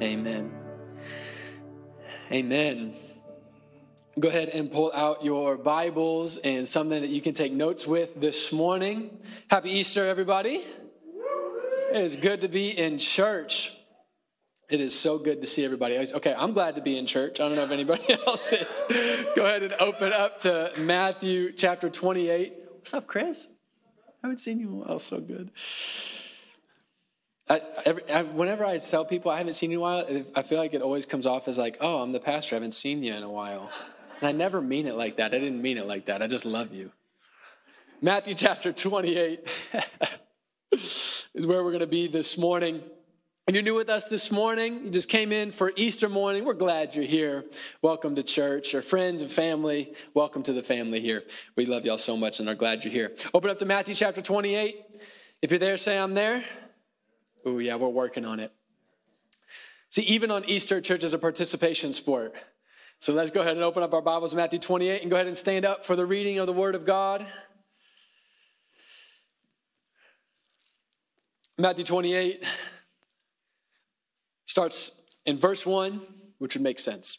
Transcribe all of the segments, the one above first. Amen. Amen. Go ahead and pull out your Bibles and something that you can take notes with this morning. Happy Easter, everybody. It is good to be in church. It is so good to see everybody. Okay, I'm glad to be in church. I don't know if anybody else is. Go ahead and open up to Matthew chapter 28. What's up, Chris? I haven't seen you in a while. So good. Whenever I tell people I haven't seen you in a while, I feel like it always comes off as like, oh, I'm the pastor. I haven't seen you in a while. And I never mean it like that. I didn't mean it like that. I just love you. Matthew chapter 28 is where we're going to be this morning. If you're new with us this morning, you just came in for Easter morning, we're glad you're here. Welcome to church. Your friends and family, welcome to the family here. We love y'all so much and are glad you're here. Open up to Matthew chapter 28. If you're there, say, I'm there. Oh, yeah, we're working on it. See, even on Easter, church is a participation sport. So let's go ahead and open up our Bibles, Matthew 28, and go ahead and stand up for the reading of the Word of God. Matthew 28 starts in verse 1, which would make sense.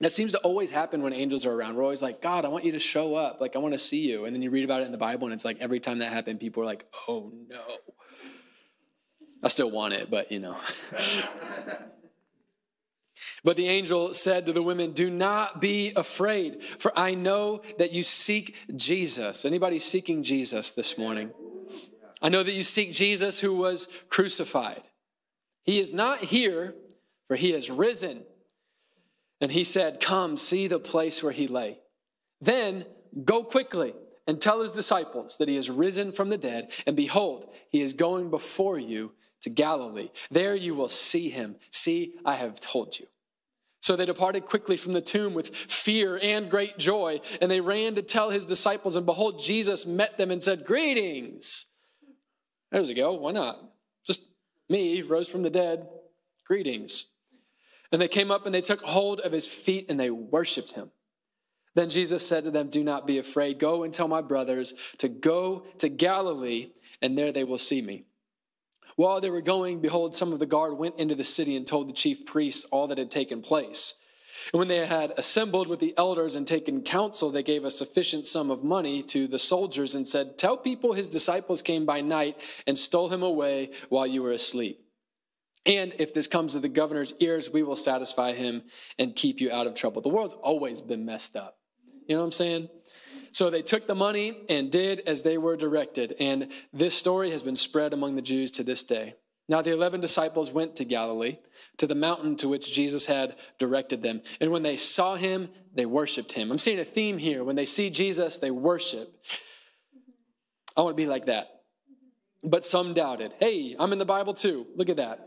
That seems to always happen when angels are around. We're always like, God, I want you to show up. Like, I want to see you. And then you read about it in the Bible, and it's like every time that happened, people are like, oh, no. I still want it, but, you know. But the angel said to the women, do not be afraid, for I know that you seek Jesus. Anybody seeking Jesus this morning? I know that you seek Jesus who was crucified. He is not here, for he has risen. And he said, come, see the place where he lay. Then go quickly and tell his disciples that he is risen from the dead. And behold, he is going before you to Galilee. There you will see him. See, I have told you. So they departed quickly from the tomb with fear and great joy. And they ran to tell his disciples. And behold, Jesus met them and said, greetings. There's a go. Why not? Just me, rose from the dead. Greetings. And they came up and they took hold of his feet and they worshiped him. Then Jesus said to them, do not be afraid. Go and tell my brothers to go to Galilee, and there they will see me. While they were going, behold, some of the guard went into the city and told the chief priests all that had taken place. And when they had assembled with the elders and taken counsel, they gave a sufficient sum of money to the soldiers and said, tell people his disciples came by night and stole him away while you were asleep. And if this comes to the governor's ears, we will satisfy him and keep you out of trouble. The world's always been messed up. You know what I'm saying? So they took the money and did as they were directed. And this story has been spread among the Jews to this day. Now the 11 disciples went to Galilee, to the mountain to which Jesus had directed them. And when they saw him, they worshiped him. I'm seeing a theme here. When they see Jesus, they worship. I want to be like that. But some doubted. Hey, I'm in the Bible too. Look at that.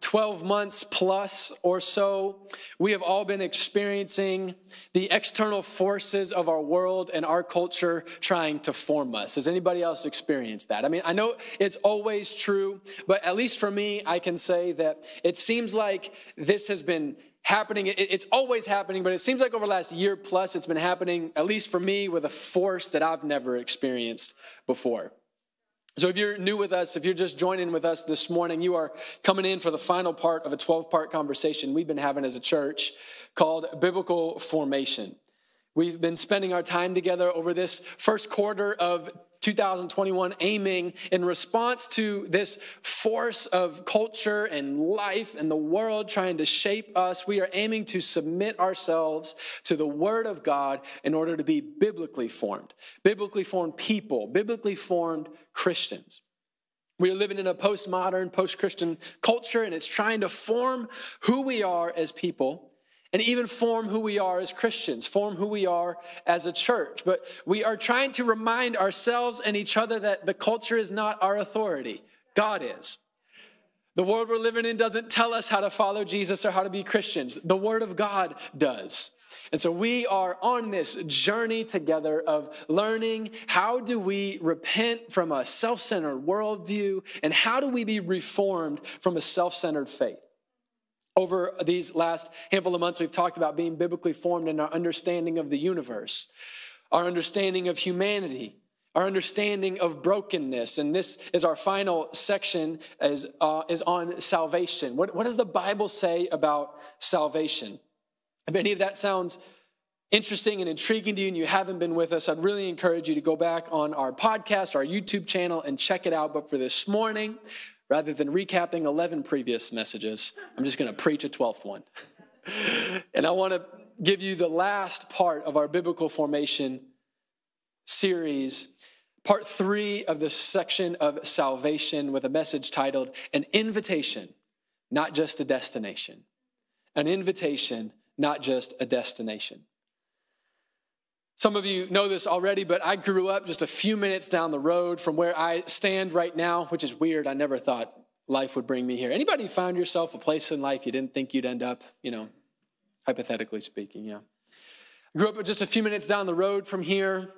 12 months plus or so, we have all been experiencing the external forces of our world and our culture trying to form us. Has anybody else experienced that? I mean, I know it's always true, but at least for me, I can say that it seems like this has been happening. It's always happening, but it seems like over the last year plus, it's been happening, at least for me, with a force that I've never experienced before. So if you're new with us, if you're just joining with us this morning, you are coming in for the final part of a 12-part conversation we've been having as a church called Biblical Formation. We've been spending our time together over this first quarter of 2021 aiming in response to this force of culture and life and the world trying to shape us. We are aiming to submit ourselves to the Word of God in order to be biblically formed people, biblically formed Christians. We are living in a postmodern, post-Christian culture, and it's trying to form who we are as people and even form who we are as Christians, form who we are as a church. But we are trying to remind ourselves and each other that the culture is not our authority. God is. The world we're living in doesn't tell us how to follow Jesus or how to be Christians. The Word of God does. And so we are on this journey together of learning how do we repent from a self-centered worldview and how do we be reformed from a self-centered faith. Over these last handful of months, we've talked about being biblically formed in our understanding of the universe, our understanding of humanity, our understanding of brokenness. And this is our final section is on salvation. What does the Bible say about salvation? If any of that sounds interesting and intriguing to you and you haven't been with us, I'd really encourage you to go back on our podcast, our YouTube channel, and check it out. But for this morning, rather than recapping 11 previous messages, I'm just going to preach a 12th one. And I want to give you the last part of our biblical formation series, part 3 of this section of salvation, with a message titled, An Invitation, Not Just a Destination. An invitation, not just a destination. Some of you know this already, but I grew up just a few minutes down the road from where I stand right now, which is weird. I never thought life would bring me here. Anybody found yourself a place in life you didn't think you'd end up, hypothetically speaking, yeah. I grew up just a few minutes down the road from here.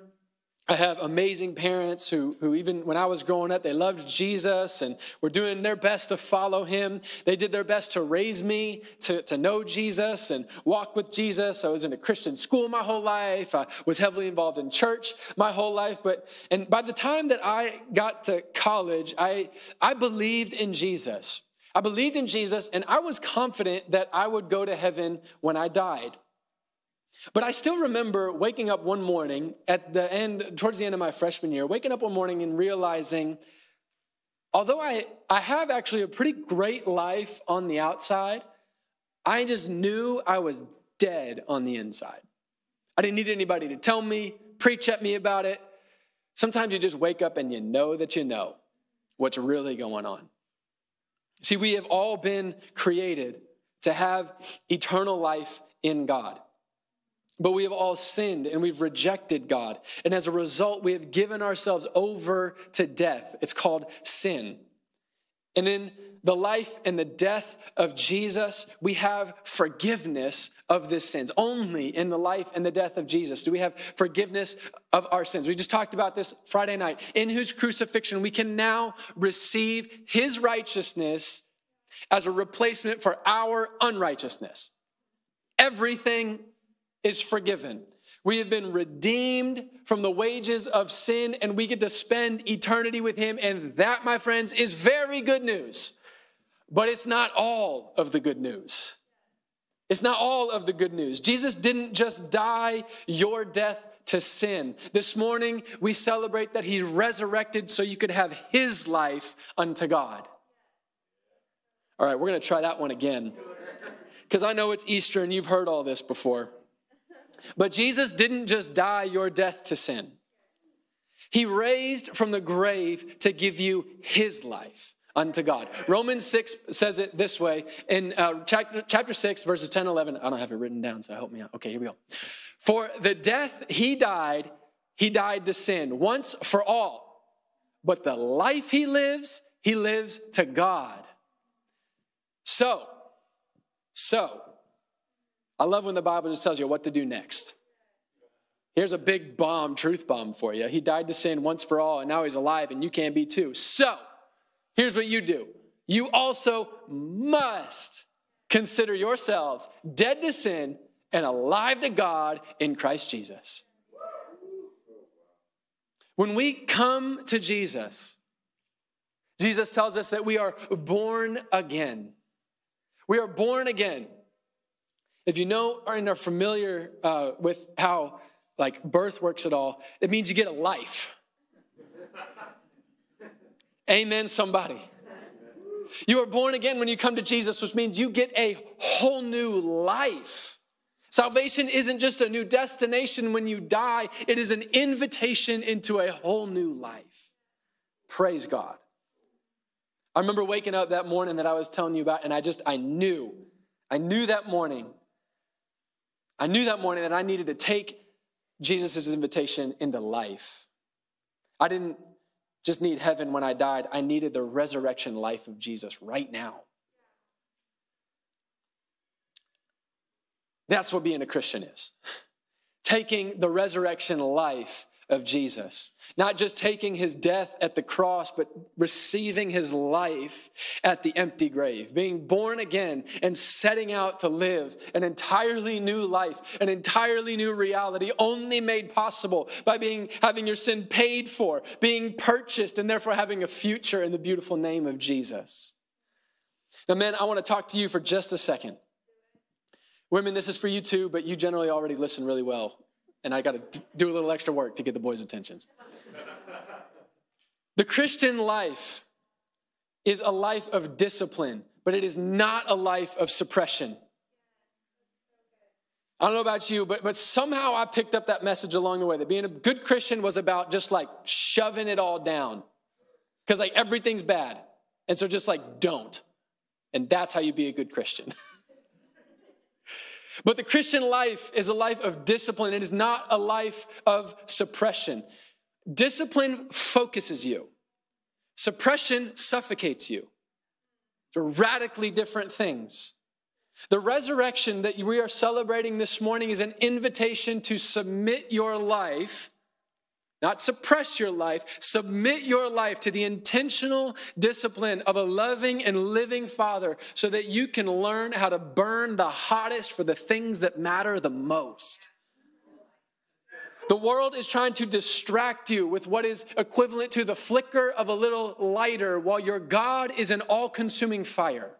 I have amazing parents who even when I was growing up, they loved Jesus and were doing their best to follow him. They did their best to raise me to know Jesus and walk with Jesus. I was in a Christian school my whole life. I was heavily involved in church my whole life. And by the time that I got to college, I believed in Jesus. I believed in Jesus, and I was confident that I would go to heaven when I died. But I still remember waking up one morning towards the end of my freshman year, waking up one morning and realizing, although I have actually a pretty great life on the outside, I just knew I was dead on the inside. I didn't need anybody to tell me, preach at me about it. Sometimes you just wake up and you know that you know what's really going on. See, we have all been created to have eternal life in God. But we have all sinned and we've rejected God. And as a result, we have given ourselves over to death. It's called sin. And in the life and the death of Jesus, we have forgiveness of this sins. Only in the life and the death of Jesus do we have forgiveness of our sins. We just talked about this Friday night. In whose crucifixion we can now receive his righteousness as a replacement for our unrighteousness. Everything is forgiven. We have been redeemed from the wages of sin, and we get to spend eternity with him. And that, my friends, is very good news. But it's not all of the good news. It's not all of the good news. Jesus didn't just die your death to sin. This morning, we celebrate that he resurrected so you could have his life unto God. All right, we're going to try that one again, because I know it's Easter and you've heard all this before. But Jesus didn't just die your death to sin. He raised from the grave to give you his life unto God. Romans 6 says it this way in chapter 6, verses 10 and 11. I don't have it written down, so help me out. Okay, here we go. For the death he died to sin once for all. But the life he lives to God. So. I love when the Bible just tells you what to do next. Here's a big bomb, truth bomb for you. He died to sin once for all, and now he's alive, and you can be too. So, here's what you do. You also must consider yourselves dead to sin and alive to God in Christ Jesus. When we come to Jesus, Jesus tells us that we are born again. We are born again. If you know or are familiar with how birth works at all, it means you get a life. Amen, somebody. You are born again when you come to Jesus, which means you get a whole new life. Salvation isn't just a new destination when you die. It is an invitation into a whole new life. Praise God. I remember waking up that morning that I was telling you about, and I knew that morning that I needed to take Jesus' invitation into life. I didn't just need heaven when I died. I needed the resurrection life of Jesus right now. That's what being a Christian is. Taking the resurrection life of Jesus. Not just taking his death at the cross, but receiving his life at the empty grave. Being born again and setting out to live an entirely new life, an entirely new reality, only made possible by having your sin paid for, being purchased, and therefore having a future in the beautiful name of Jesus. Now, men, I want to talk to you for just a second. Women, this is for you too, but you generally already listen really well. And I got to do a little extra work to get the boys' attention. The Christian life is a life of discipline, but it is not a life of suppression. I don't know about you, but somehow I picked up that message along the way, that being a good Christian was about just like shoving it all down. Because like everything's bad. And so just like don't. And that's how you be a good Christian. But the Christian life is a life of discipline. It is not a life of suppression. Discipline focuses you. Suppression suffocates you. They're radically different things. The resurrection that we are celebrating this morning is an invitation to submit your life, not suppress your life, submit your life to the intentional discipline of a loving and living Father so that you can learn how to burn the hottest for the things that matter the most. The world is trying to distract you with what is equivalent to the flicker of a little lighter while your God is an all-consuming fire.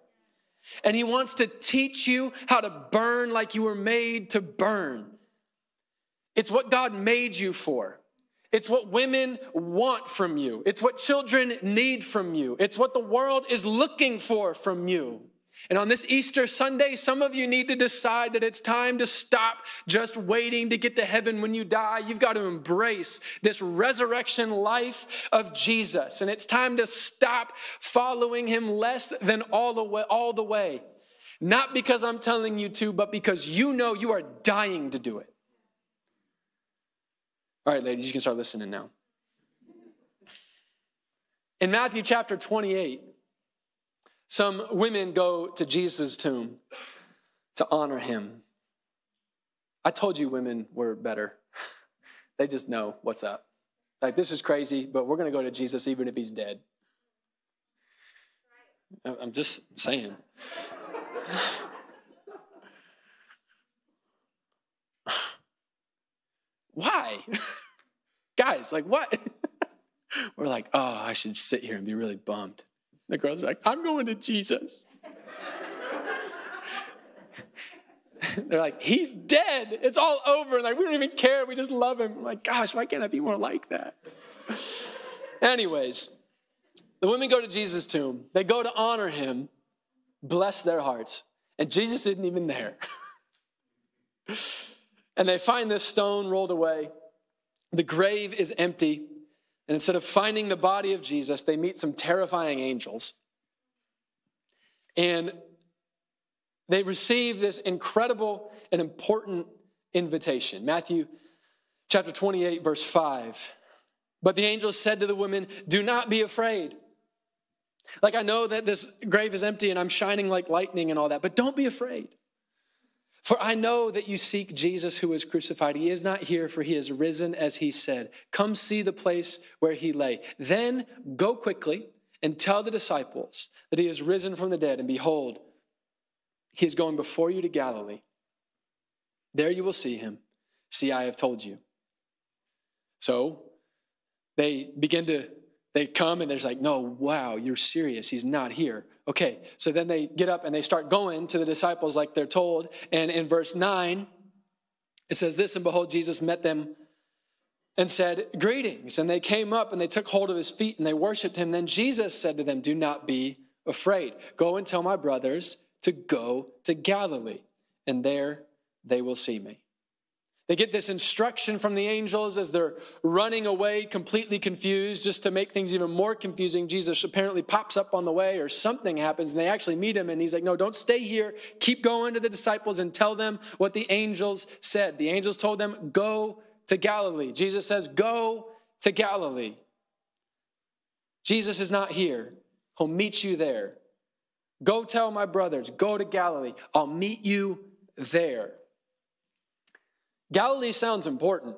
And he wants to teach you how to burn like you were made to burn. It's what God made you for. It's what women want from you. It's what children need from you. It's what the world is looking for from you. And on this Easter Sunday, some of you need to decide that it's time to stop just waiting to get to heaven when you die. You've got to embrace this resurrection life of Jesus. And it's time to stop following him less than all the way. Not because I'm telling you to, but because you know you are dying to do it. All right, ladies, you can start listening now. In Matthew chapter 28, some women go to Jesus' tomb to honor him. I told you women were better. They just know what's up. Like, this is crazy, but we're going to go to Jesus even if he's dead. I'm just saying. Why? Guys, like what? We're like, oh, I should sit here and be really bummed. The girls are like, I'm going to Jesus. They're like, he's dead. It's all over. Like, we don't even care. We just love him. We're like, gosh, why can't I be more like that? Anyways, the women go to Jesus' tomb. They go to honor him, bless their hearts. And Jesus isn't even there. And they find this stone rolled away. The grave is empty. And instead of finding the body of Jesus, they meet some terrifying angels. And they receive this incredible and important invitation. Matthew chapter 28, verse 5. But the angels said to the women, do not be afraid. Like, I know that this grave is empty and I'm shining like lightning and all that, but don't be afraid. For I know that you seek Jesus who was crucified. He is not here, for he is risen as he said. Come see the place where he lay. Then go quickly and tell the disciples that he is risen from the dead. And behold, he is going before you to Galilee. There you will see him. See, I have told you. So they come and they're like, no, wow, you're serious. He's not here. Okay, so then they get up and they start going to the disciples like they're told. And in verse 9, it says this, and behold, Jesus met them and said, "Greetings." And they came up and they took hold of his feet and they worshiped him. Then Jesus said to them, "Do not be afraid. Go and tell my brothers to go to Galilee, and there they will see me." They get this instruction from the angels as they're running away, completely confused. Just to make things even more confusing, Jesus apparently pops up on the way or something happens, and they actually meet him, and he's like, "No, don't stay here. Keep going to the disciples and tell them what the angels said." The angels told them, "Go to Galilee." Jesus says, "Go to Galilee." Jesus is not here. He'll meet you there. "Go tell my brothers, go to Galilee. I'll meet you there." Galilee sounds important.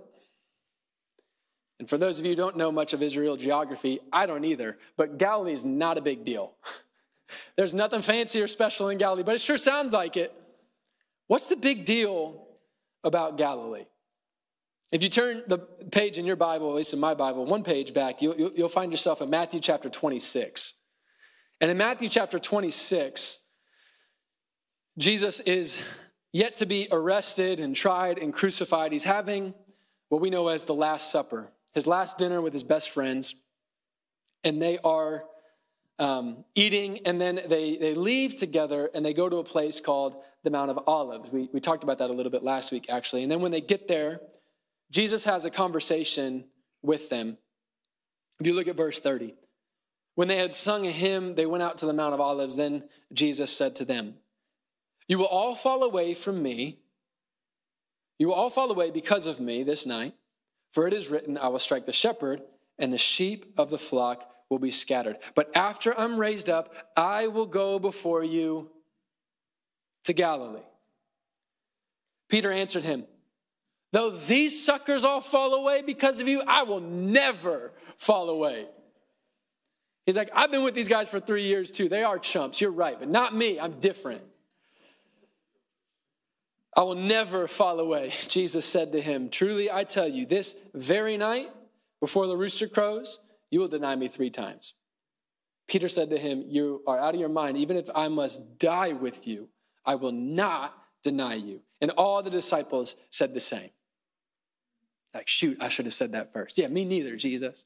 And for those of you who don't know much of Israel geography, I don't either, but Galilee is not a big deal. There's nothing fancy or special in Galilee, but it sure sounds like it. What's the big deal about Galilee? If you turn the page in your Bible, at least in my Bible, one page back, you'll find yourself in Matthew chapter 26. And in Matthew chapter 26, Jesus is yet to be arrested and tried and crucified. He's having what we know as the Last Supper, his last dinner with his best friends. And they are eating, and then they leave together and they go to a place called the Mount of Olives. We talked about that a little bit last week, actually. And then when they get there, Jesus has a conversation with them. If you look at verse 30, when they had sung a hymn, they went out to the Mount of Olives. Then Jesus said to them, "You will all fall away from me. You will all fall away because of me this night. For it is written, I will strike the shepherd, and the sheep of the flock will be scattered. But after I'm raised up, I will go before you to Galilee." Peter answered him, "Though these suckers all fall away because of you, I will never fall away." He's like, "I've been with these guys for 3 years too. They are chumps. You're right, but not me. I'm different. I will never fall away." Jesus said to him, "Truly, I tell you, this very night before the rooster crows, you will deny me 3 times. Peter said to him, "You are out of your mind. Even if I must die with you, I will not deny you." And all the disciples said the same. Like, shoot, I should have said that first. Yeah, me neither, Jesus.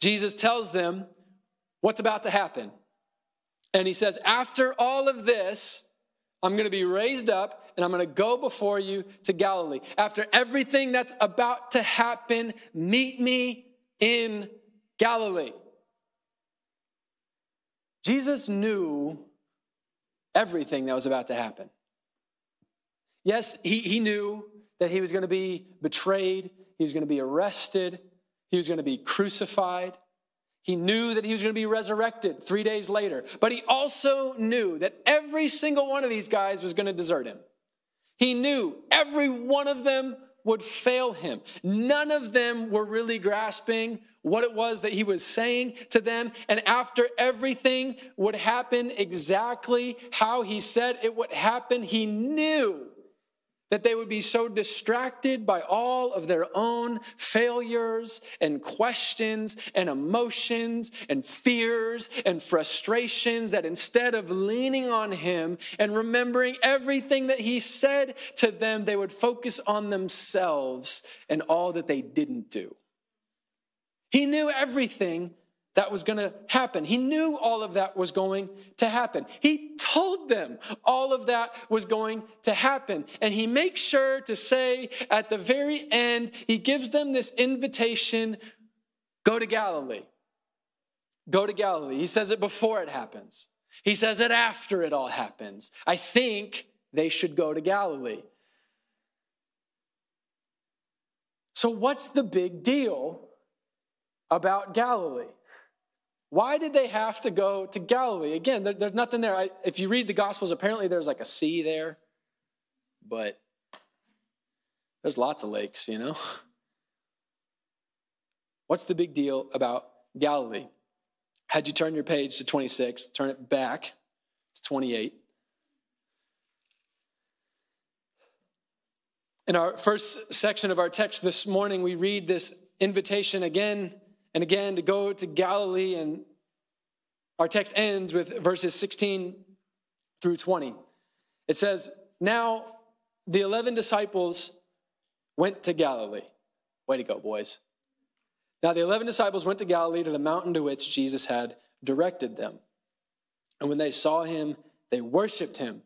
Jesus tells them what's about to happen. And he says, after all of this, I'm going to be raised up and I'm going to go before you to Galilee. After everything that's about to happen, meet me in Galilee. Jesus knew everything that was about to happen. Yes, he knew that he was going to be betrayed. He was going to be arrested. He was going to be crucified. He knew that he was going to be resurrected 3 days later, but he also knew that every single one of these guys was going to desert him. He knew every one of them would fail him. None of them were really grasping what it was that he was saying to them. And after everything would happen exactly how he said it would happen, he knew that they would be so distracted by all of their own failures and questions and emotions and fears and frustrations that instead of leaning on him and remembering everything that he said to them, they would focus on themselves and all that they didn't do. He knew everything that was going to happen. He knew all of that was going to happen. He told them all of that was going to happen. And he makes sure to say at the very end, he gives them this invitation, go to Galilee. Go to Galilee. He says it before it happens. He says it after it all happens. I think they should go to Galilee. So what's the big deal about Galilee? Why did they have to go to Galilee? Again, there's nothing there. If you read the Gospels, apparently there's like a sea there, but there's lots of lakes, you know? What's the big deal about Galilee? Had you turned your page to 26, turn it back to 28. In our first section of our text this morning, we read this invitation again and again, to go to Galilee, and our text ends with verses 16 through 20. It says, "Now the 11 disciples went to Galilee. Way to go, boys. Now the 11 disciples went to Galilee, to the mountain to which Jesus had directed them. And when they saw him, they worshiped him,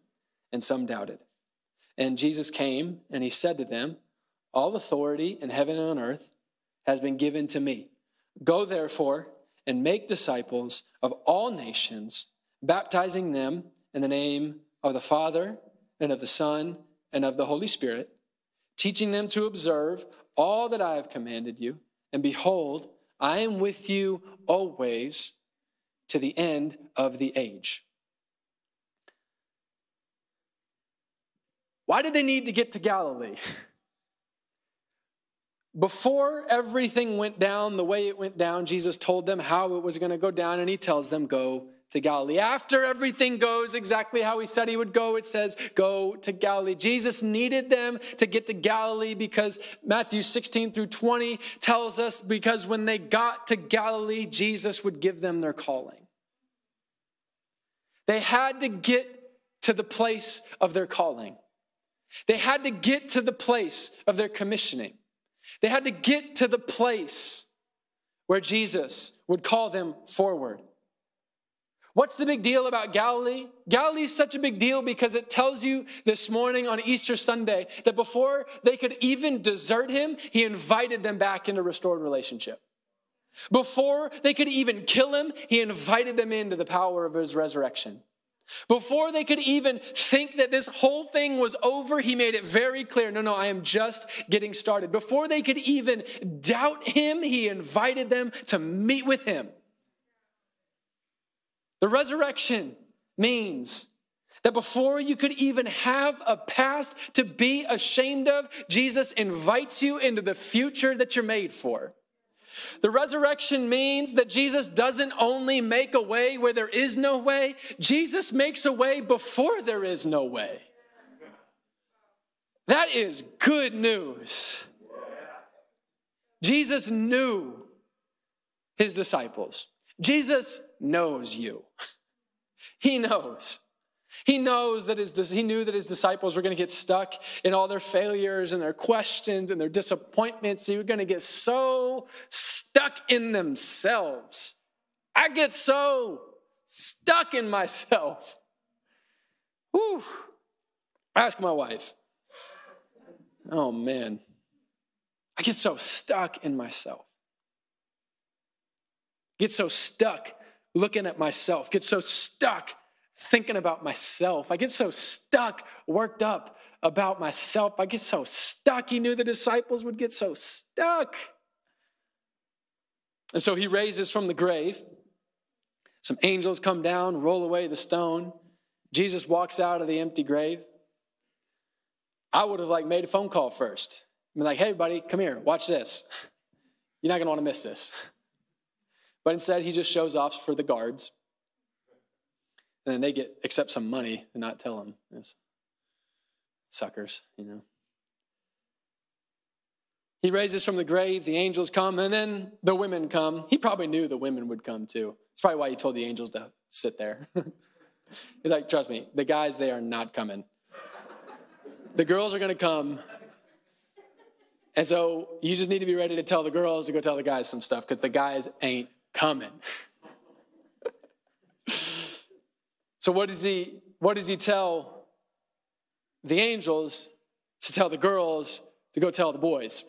and some doubted. And Jesus came, and he said to them, "All authority in heaven and on earth has been given to me. Go therefore and make disciples of all nations, baptizing them in the name of the Father and of the Son and of the Holy Spirit, teaching them to observe all that I have commanded you. And behold, I am with you always to the end of the age." Why did they need to get to Galilee? Before everything went down the way it went down, Jesus told them how it was going to go down, and he tells them, go to Galilee. After everything goes exactly how he said he would go, it says, go to Galilee. Jesus needed them to get to Galilee because Matthew 16 through 20 tells us, because when they got to Galilee, Jesus would give them their calling. They had to get to the place of their calling. They had to get to the place of their commissioning. They had to get to the place where Jesus would call them forward. What's the big deal about Galilee? Galilee is such a big deal because it tells you this morning on Easter Sunday that before they could even desert him, he invited them back into restored relationship. Before they could even kill him, he invited them into the power of his resurrection. Before they could even think that this whole thing was over, he made it very clear, no, I am just getting started. Before they could even doubt him, he invited them to meet with him. The resurrection means that before you could even have a past to be ashamed of, Jesus invites you into the future that you're made for. The resurrection means that Jesus doesn't only make a way where there is no way, Jesus makes a way before there is no way. That is good news. Jesus knew his disciples. Jesus knows you. He knows. He knows that he knew that his disciples were going to get stuck in all their failures and their questions and their disappointments. They were going to get so stuck in themselves. I get so stuck in myself. Whew. Ask my wife. Oh man. I get so stuck in myself. Get so stuck looking at myself. Get so stuck thinking about myself. I get so stuck, worked up about myself. I get so stuck. He knew the disciples would get so stuck. And so he raises from the grave. Some angels come down, roll away the stone. Jesus walks out of the empty grave. I would have made a phone call first. I'd be like, hey buddy, come here, watch this. You're not gonna wanna miss this. But instead he just shows off for the guards. And then they accept some money and not tell them this. Suckers, He raises from the grave, the angels come, and then the women come. He probably knew the women would come too. That's probably why he told the angels to sit there. He's like, trust me, the guys, they are not coming. The girls are going to come. And so you just need to be ready to tell the girls to go tell the guys some stuff because the guys ain't coming. So what does he tell the angels to tell the girls to go tell the boys?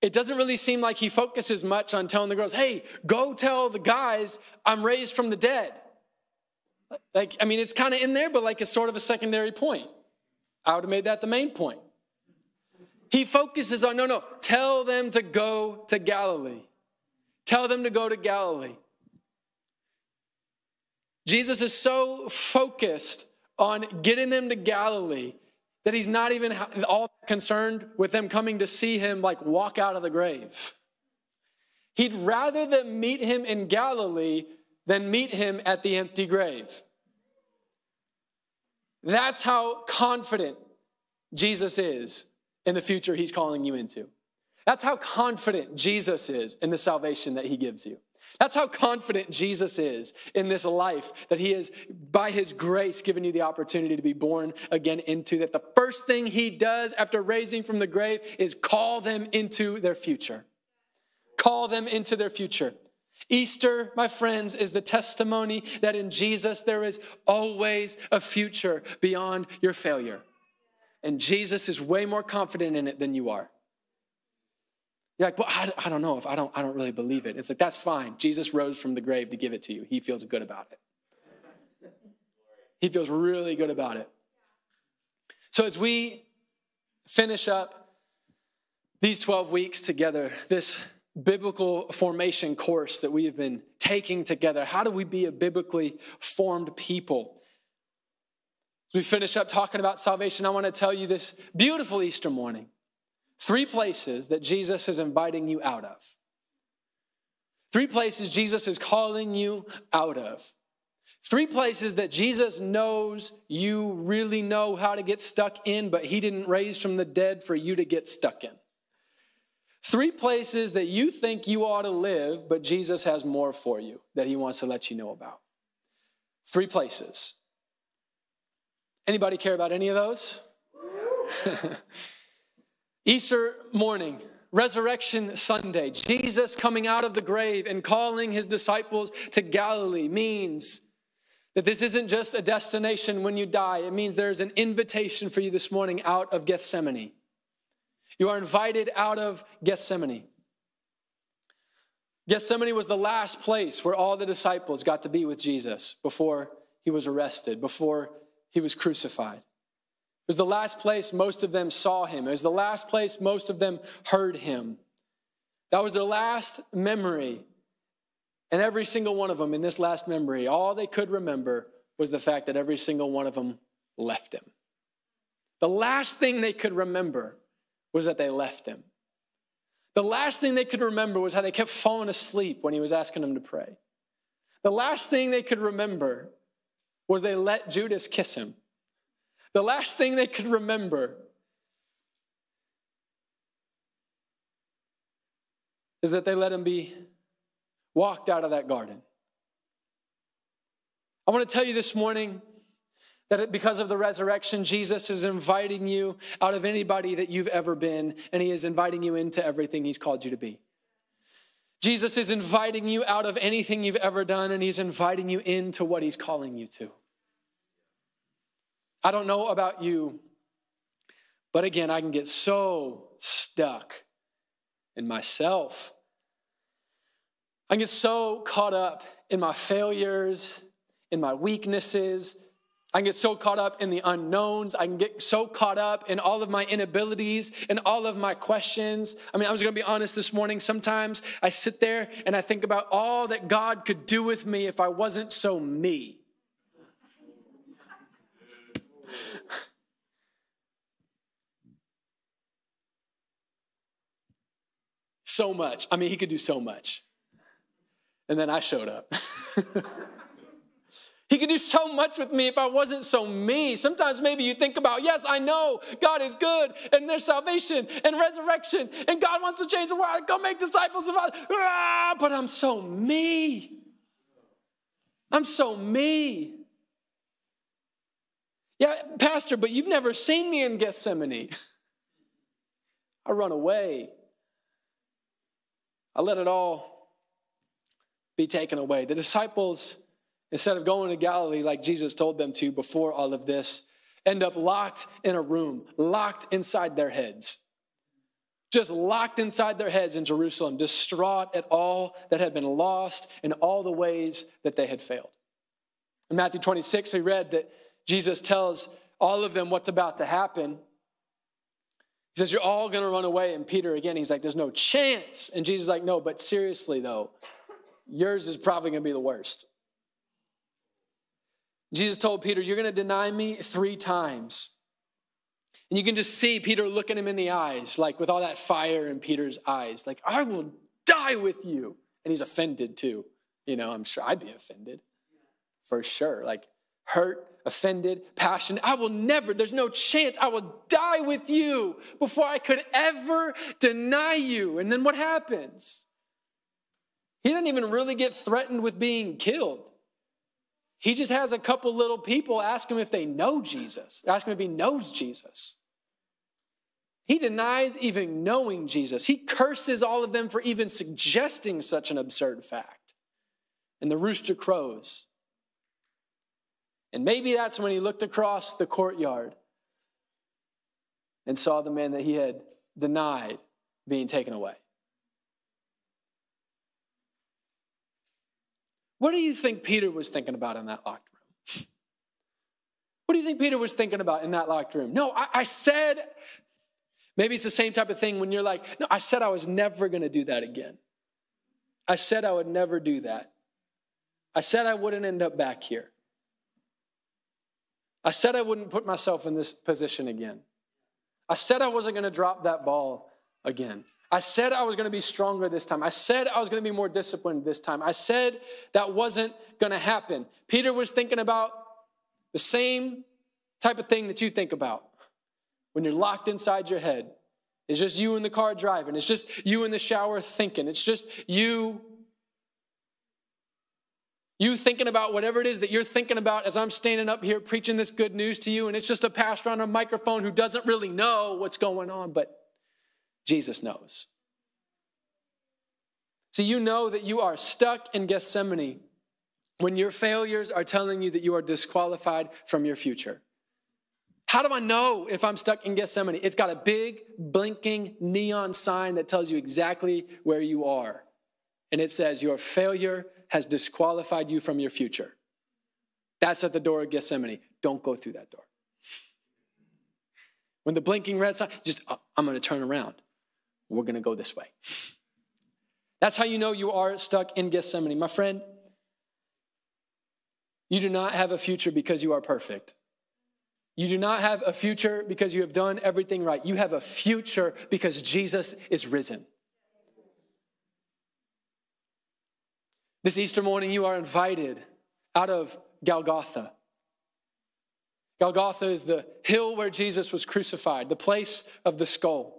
It doesn't really seem like he focuses much on telling the girls, hey, go tell the guys I'm raised from the dead. It's kind of in there, but it's sort of a secondary point. I would have made that the main point. He focuses on, no, tell them to go to Galilee. Tell them to go to Galilee. Jesus is so focused on getting them to Galilee that he's not even all concerned with them coming to see him walk out of the grave. He'd rather them meet him in Galilee than meet him at the empty grave. That's how confident Jesus is in the future he's calling you into. That's how confident Jesus is in the salvation that he gives you. That's how confident Jesus is in this life, that he is, by his grace, given you the opportunity to be born again into, that the first thing he does after raising from the grave is call them into their future. Call them into their future. Easter, my friends, is the testimony that in Jesus there is always a future beyond your failure. And Jesus is way more confident in it than you are. You're like, well, I don't know if I don't really believe it. It's like, that's fine. Jesus rose from the grave to give it to you. He feels good about it. He feels really good about it. So as we finish up these 12 weeks together, this biblical formation course that we have been taking together, how do we be a biblically formed people? As we finish up talking about salvation, I want to tell you this beautiful Easter morning, 3 places that Jesus is inviting you out of. 3 places Jesus is calling you out of. 3 places that Jesus knows you really know how to get stuck in, but he didn't raise from the dead for you to get stuck in. 3 places that you think you ought to live, but Jesus has more for you that he wants to let you know about. 3 places. Anybody care about any of those? Easter morning, Resurrection Sunday, Jesus coming out of the grave and calling his disciples to Galilee means that this isn't just a destination when you die. It means there's an invitation for you this morning out of Gethsemane. You are invited out of Gethsemane. Gethsemane was the last place where all the disciples got to be with Jesus before he was arrested, before he was crucified. It was the last place most of them saw him. It was the last place most of them heard him. That was their last memory. And every single one of them in this last memory, all they could remember was the fact that every single one of them left him. The last thing they could remember was that they left him. The last thing they could remember was how they kept falling asleep when he was asking them to pray. The last thing they could remember was they let Judas kiss him. The last thing they could remember is that they let him be walked out of that garden. I want to tell you this morning that because of the resurrection, Jesus is inviting you out of anybody that you've ever been, and he is inviting you into everything he's called you to be. Jesus is inviting you out of anything you've ever done, and he's inviting you into what he's calling you to. I don't know about you, but again, I can get so stuck in myself. I can get so caught up in my failures, in my weaknesses. I can get so caught up in the unknowns. I can get so caught up in all of my inabilities and all of my questions. I mean, I was going to be honest this morning. Sometimes I sit there and I think about all that God could do with me if I wasn't so me. So much. I mean, he could do so much. And then I showed up. He could do so much with me if I wasn't so me. Sometimes maybe you think about, yes, I know God is good and there's salvation and resurrection and God wants to change the world. Go make disciples of us. But I'm so me. I'm so me. Yeah, Pastor, but you've never seen me in Gethsemane. I run away. I let it all be taken away. The disciples, instead of going to Galilee like Jesus told them to before all of this, end up locked in a room, locked inside their heads. Just locked inside their heads in Jerusalem, distraught at all that had been lost and all the ways that they had failed. In Matthew 26, we read that Jesus tells all of them what's about to happen. He says, you're all going to run away. And Peter, again, he's like, there's no chance. And Jesus is like, no, but seriously, though, yours is probably going to be the worst. Jesus told Peter, you're going to deny me 3 times. And you can just see Peter looking him in the eyes, like with all that fire in Peter's eyes, like, I will die with you. And he's offended too. You know, I'm sure I'd be offended for sure. Like hurt, offended, passionate. I will never, there's no chance. I will die with you before I could ever deny you. And then what happens? He didn't even really get threatened with being killed. He just has a couple little people ask him if they know Jesus, ask him if he knows Jesus. He denies even knowing Jesus. He curses all of them for even suggesting such an absurd fact. And the rooster crows. And maybe that's when he looked across the courtyard and saw the man that he had denied being taken away. What do you think Peter was thinking about in that locked room? What do you think Peter was thinking about in that locked room? No, I said, maybe it's the same type of thing when you're like, no, I said I was never going to do that again. I said I would never do that. I said I wouldn't end up back here. I said I wouldn't put myself in this position again. I said I wasn't going to drop that ball again. I said I was going to be stronger this time. I said I was going to be more disciplined this time. I said that wasn't going to happen. Peter was thinking about the same type of thing that you think about when you're locked inside your head. It's just you in the car driving. It's just you in the shower thinking. It's just you thinking about whatever it is that you're thinking about as I'm standing up here preaching this good news to you, and it's just a pastor on a microphone who doesn't really know what's going on, but Jesus knows. So you know that you are stuck in Gethsemane when your failures are telling you that you are disqualified from your future. How do I know if I'm stuck in Gethsemane? It's got a big blinking neon sign that tells you exactly where you are. And it says your failure has disqualified you from your future. That's at the door of Gethsemane. Don't go through that door. When the blinking red sign, I'm going to turn around. We're going to go this way. That's how you know you are stuck in Gethsemane. My friend, you do not have a future because you are perfect. You do not have a future because you have done everything right. You have a future because Jesus is risen. This Easter morning, you are invited out of Golgotha. Golgotha is the hill where Jesus was crucified, the place of the skull.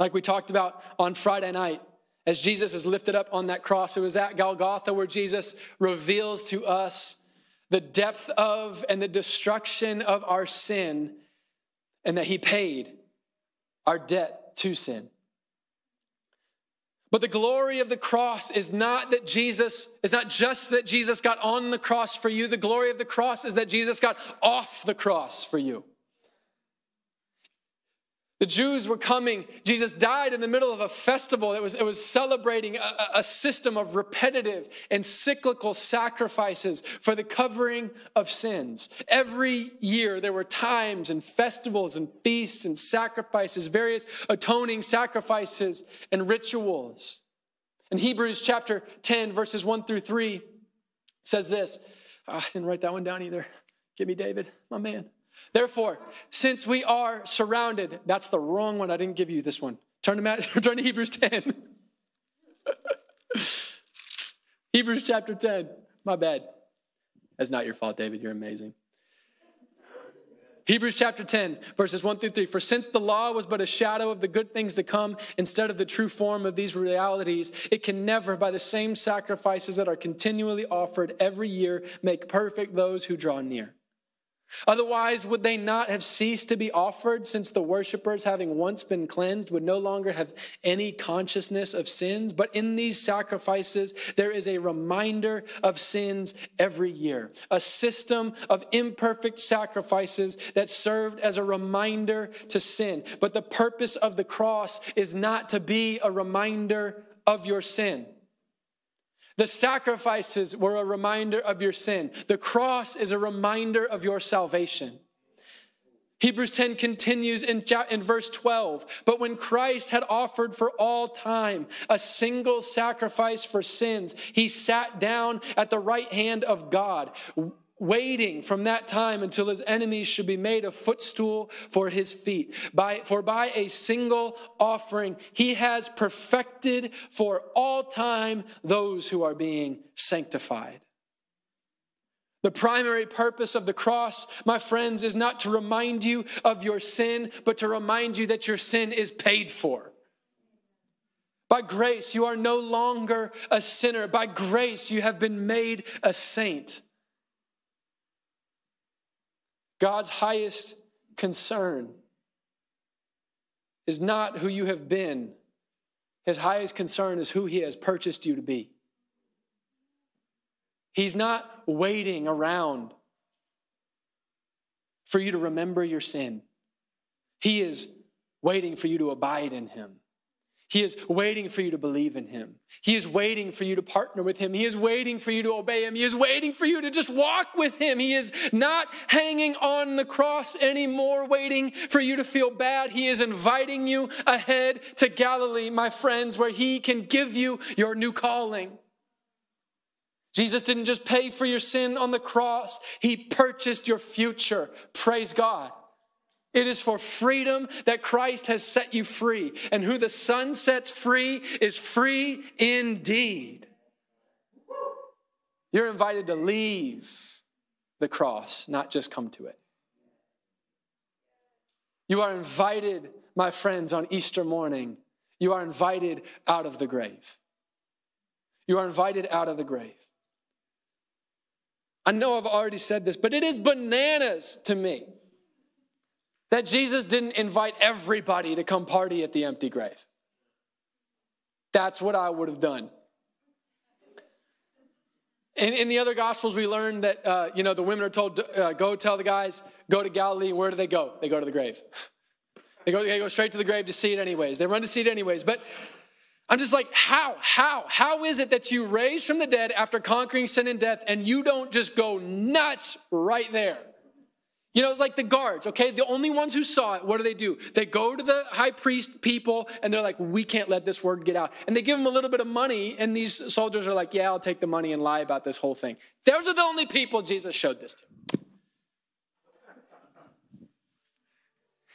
Like we talked about on Friday night, as Jesus is lifted up on that cross, it was at Golgotha where Jesus reveals to us the depth of and the destruction of our sin, and that he paid our debt to sin. But the glory of the cross is not that Jesus, is not just that Jesus got on the cross for you. The glory of the cross is that Jesus got off the cross for you. The Jews were coming. Jesus died in the middle of a festival. It was celebrating a system of repetitive and cyclical sacrifices for the covering of sins. Every year there were times and festivals and feasts and sacrifices, various atoning sacrifices and rituals. In Hebrews chapter 10, verses 1-3 says this. I didn't write that one down either. Give me David, my man. Therefore, since we are surrounded, that's the wrong one. I didn't give you this one. Turn to Hebrews 10. Hebrews chapter 10. My bad. That's not your fault, David. You're amazing. Hebrews chapter 10, verses 1-3. For since the law was but a shadow of the good things to come, instead of the true form of these realities, it can never, by the same sacrifices that are continually offered every year, make perfect those who draw near. Otherwise, would they not have ceased to be offered, since the worshipers, having once been cleansed, would no longer have any consciousness of sins? But in these sacrifices, there is a reminder of sins every year, a system of imperfect sacrifices that served as a reminder to sin. But the purpose of the cross is not to be a reminder of your sin. The sacrifices were a reminder of your sin. The cross is a reminder of your salvation. Hebrews 10 continues in verse 12. But when Christ had offered for all time a single sacrifice for sins, he sat down at the right hand of God, waiting from that time until his enemies should be made a footstool for his feet. For by a single offering, he has perfected for all time those who are being sanctified. The primary purpose of the cross, my friends, is not to remind you of your sin, but to remind you that your sin is paid for. By grace, you are no longer a sinner. By grace, you have been made a saint. God's highest concern is not who you have been. His highest concern is who he has purchased you to be. He's not waiting around for you to remember your sin. He is waiting for you to abide in him. He is waiting for you to believe in him. He is waiting for you to partner with him. He is waiting for you to obey him. He is waiting for you to just walk with him. He is not hanging on the cross anymore, waiting for you to feel bad. He is inviting you ahead to Galilee, my friends, where he can give you your new calling. Jesus didn't just pay for your sin on the cross. He purchased your future. Praise God. It is for freedom that Christ has set you free. And who the Son sets free is free indeed. You're invited to leave the cross, not just come to it. You are invited, my friends, on Easter morning. You are invited out of the grave. You are invited out of the grave. I know I've already said this, but it is bananas to me that Jesus didn't invite everybody to come party at the empty grave. That's what I would have done. In the other gospels, we learn that, the women are told, go tell the guys, go to Galilee. Where do they go? They go to the grave. They go straight to the grave to see it anyways. They run to see it anyways. But I'm just like, how is it that you raised from the dead after conquering sin and death and you don't just go nuts right there? You know, it's like the guards, okay? The only ones who saw it, what do? They go to the high priest people and they're like, we can't let this word get out. And they give them a little bit of money and these soldiers are like, yeah, I'll take the money and lie about this whole thing. Those are the only people Jesus showed this to.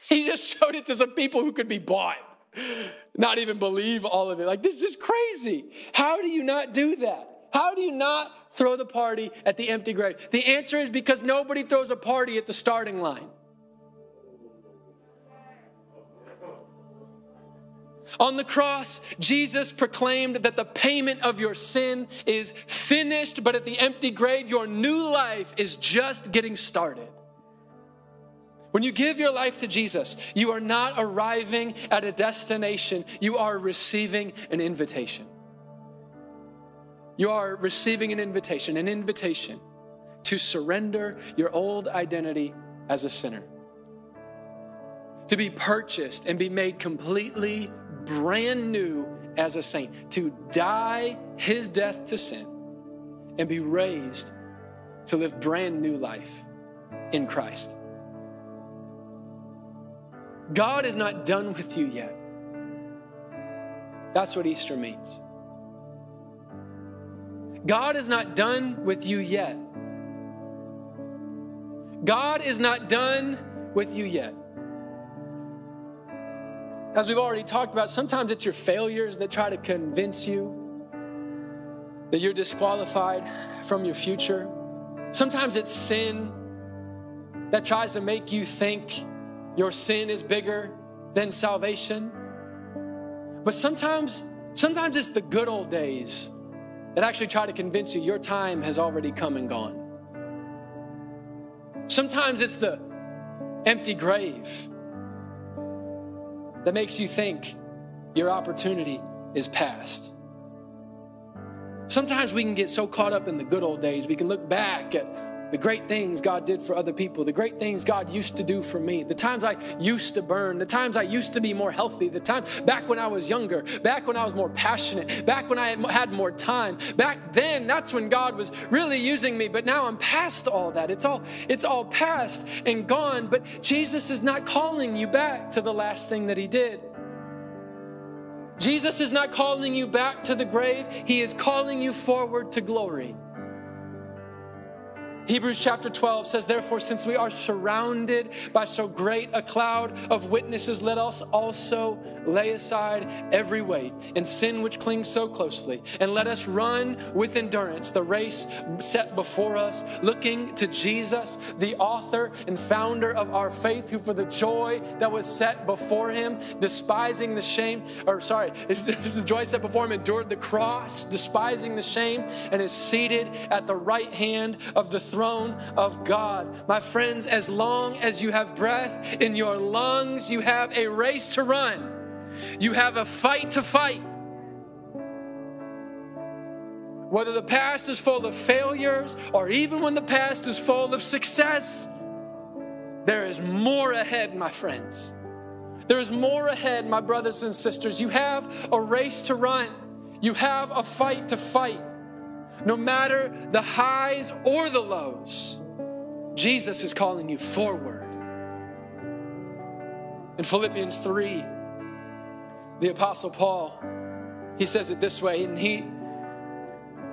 He just showed it to some people who could be bought, not even believe all of it. Like, this is crazy. How do you not do that? How do you not throw the party at the empty grave? The answer is because nobody throws a party at the starting line. On the cross, Jesus proclaimed that the payment of your sin is finished, but at the empty grave, your new life is just getting started. When you give your life to Jesus, you are not arriving at a destination. You are receiving an invitation. You are receiving an invitation to surrender your old identity as a sinner, to be purchased and be made completely brand new as a saint, to die his death to sin and be raised to live brand new life in Christ. God is not done with you yet. That's what Easter means. God is not done with you yet. God is not done with you yet. As we've already talked about, sometimes it's your failures that try to convince you that you're disqualified from your future. Sometimes it's sin that tries to make you think your sin is bigger than salvation. But sometimes it's the good old days that actually try to convince you your time has already come and gone. Sometimes it's the empty grave that makes you think your opportunity is past. Sometimes we can get so caught up in the good old days, we can look back at the great things God did for other people, the great things God used to do for me, the times I used to burn, the times I used to be more healthy, the times back when I was younger, back when I was more passionate, back when I had more time. Back then, that's when God was really using me, but now I'm past all that. It's all past and gone, but Jesus is not calling you back to the last thing that he did. Jesus is not calling you back to the grave. He is calling you forward to glory. Hebrews chapter 12 says, therefore, since we are surrounded by so great a cloud of witnesses, let us also lay aside every weight and sin which clings so closely, and let us run with endurance the race set before us, looking to Jesus, the author and founder of our faith, who for the joy that was set before him, the joy set before him endured the cross, despising the shame, and is seated at the right hand of the throne of God. My friends, as long as you have breath in your lungs, you have a race to run. You have a fight to fight. Whether the past is full of failures or even when the past is full of success, there is more ahead, my friends. There is more ahead, my brothers and sisters. You have a race to run. You have a fight to fight. No matter the highs or the lows, Jesus is calling you forward. In Philippians 3, the Apostle Paul, he says it this way, and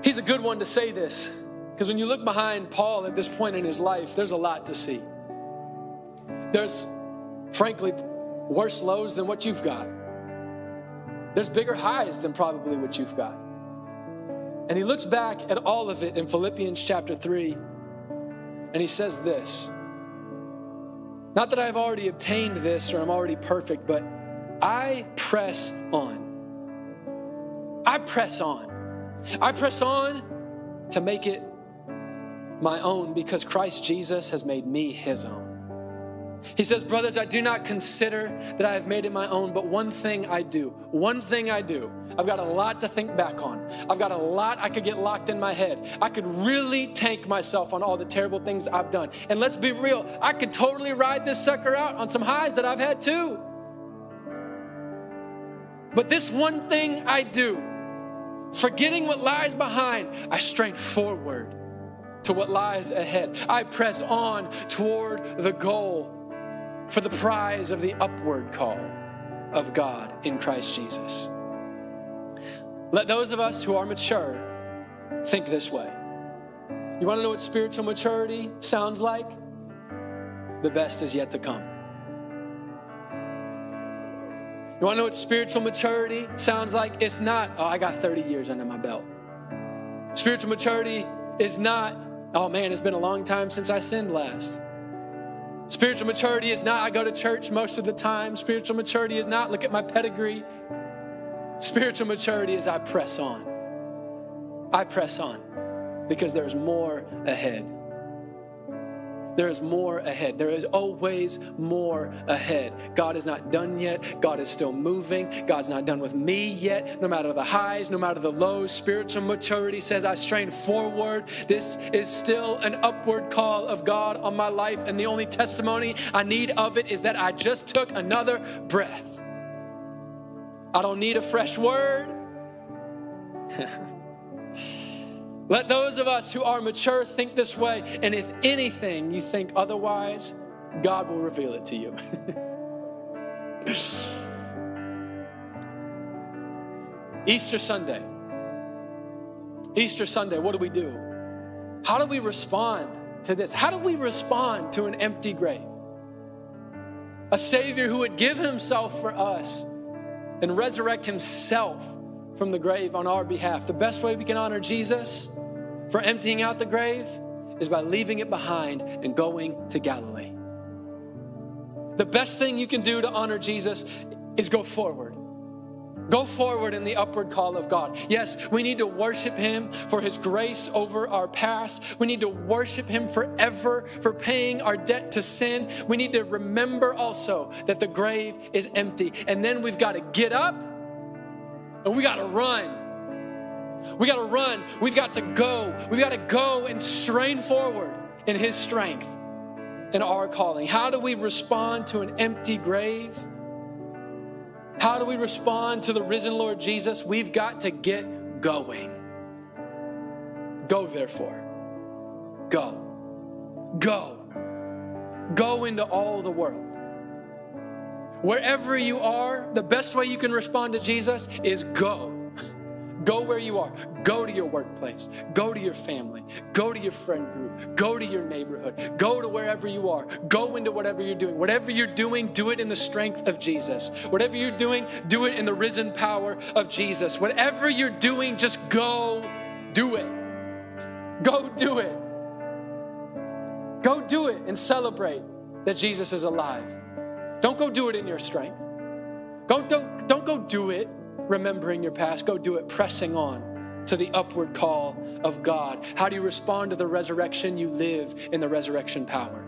he's a good one to say this, because when you look behind Paul at this point in his life, there's a lot to see. There's, frankly, worse lows than what you've got. There's bigger highs than probably what you've got. And he looks back at all of it in Philippians chapter 3, and he says this, not that I've already obtained this or I'm already perfect, but I press on. I press on. I press on to make it my own, because Christ Jesus has made me his own. He says, brothers, I do not consider that I have made it my own, but one thing I do. One thing I do. I've got a lot to think back on. I've got a lot I could get locked in my head. I could really tank myself on all the terrible things I've done. And let's be real, I could totally ride this sucker out on some highs that I've had too. But this one thing I do, forgetting what lies behind, I strain forward to what lies ahead. I press on toward the goal for the prize of the upward call of God in Christ Jesus. Let those of us who are mature think this way. You want to know what spiritual maturity sounds like? The best is yet to come. You want to know what spiritual maturity sounds like? It's not, oh, I got 30 years under my belt. Spiritual maturity is not, oh man, it's been a long time since I sinned last. Spiritual maturity is not, I go to church most of the time. Spiritual maturity is not, look at my pedigree. Spiritual maturity is, I press on. I press on because there is more ahead. There is more ahead. There is always more ahead. God is not done yet. God is still moving. God's not done with me yet. No matter the highs, no matter the lows, spiritual maturity says I strain forward. This is still an upward call of God on my life, and the only testimony I need of it is that I just took another breath. I don't need a fresh word. Let those of us who are mature think this way, and if anything you think otherwise, God will reveal it to you. Easter Sunday, what do we do? How do we respond to this? How do we respond to an empty grave? A Savior who would give himself for us and resurrect himself from the grave on our behalf. The best way we can honor Jesus for emptying out the grave is by leaving it behind and going to Galilee. The best thing you can do to honor Jesus is go forward. Go forward in the upward call of God. Yes, we need to worship him for his grace over our past. We need to worship him forever for paying our debt to sin. We need to remember also that the grave is empty. And then we've got to get up and we got to run. We got to run. We've got to go. We've got to go and strain forward in his strength and our calling. How do we respond to an empty grave? How do we respond to the risen Lord Jesus? We've got to get going. Go, therefore. Go. Go. Go into all the world. Wherever you are, the best way you can respond to Jesus is go. Go where you are. Go to your workplace. Go to your family. Go to your friend group. Go to your neighborhood. Go to wherever you are. Go into whatever you're doing. Whatever you're doing, do it in the strength of Jesus. Whatever you're doing, do it in the risen power of Jesus. Whatever you're doing, just go do it. Go do it. Go do it and celebrate that Jesus is alive. Don't go do it in your strength. Don't go do it remembering your past. Go do it pressing on to the upward call of God. How do you respond to the resurrection? You live in the resurrection power.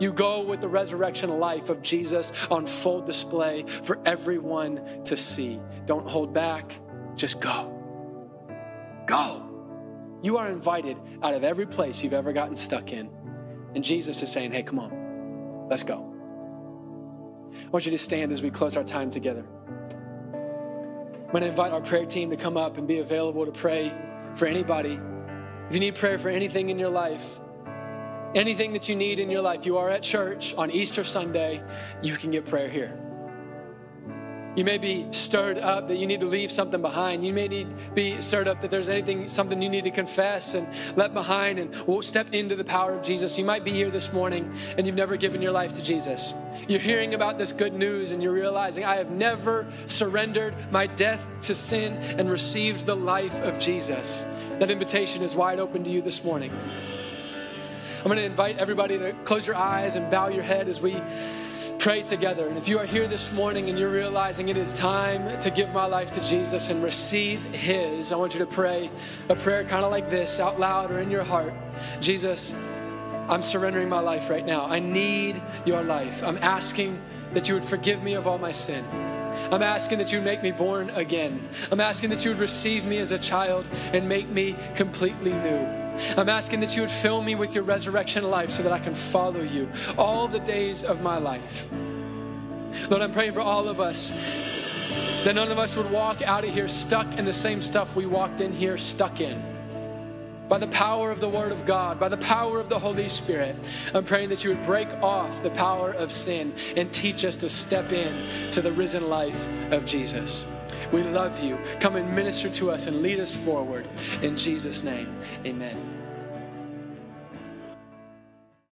You go with the resurrection life of Jesus on full display for everyone to see. Don't hold back. Just go. Go. You are invited out of every place you've ever gotten stuck in. And Jesus is saying, hey, come on, let's go. I want you to stand as we close our time together. I'm going to invite our prayer team to come up and be available to pray for anybody. If you need prayer for anything in your life, anything that you need in your life, you are at church on Easter Sunday, you can get prayer here. You may be stirred up that you need to leave something behind. You may be stirred up that there's something you need to confess and let behind, and we'll step into the power of Jesus. You might be here this morning and you've never given your life to Jesus. You're hearing about this good news and you're realizing, I have never surrendered my death to sin and received the life of Jesus. That invitation is wide open to you this morning. I'm going to invite everybody to close your eyes and bow your head as we pray together. And if you are here this morning and you're realizing it is time to give my life to Jesus and receive his, I want you to pray a prayer kind of like this out loud or in your heart. Jesus, I'm surrendering my life right now. I need your life. I'm asking that you would forgive me of all my sin. I'm asking that you would make me born again. I'm asking that you would receive me as a child and make me completely new. I'm asking that you would fill me with your resurrection life so that I can follow you all the days of my life. Lord, I'm praying for all of us that none of us would walk out of here stuck in the same stuff we walked in here stuck in. By the power of the Word of God, by the power of the Holy Spirit, I'm praying that you would break off the power of sin and teach us to step in to the risen life of Jesus. We love you. Come and minister to us and lead us forward. In Jesus' name, amen.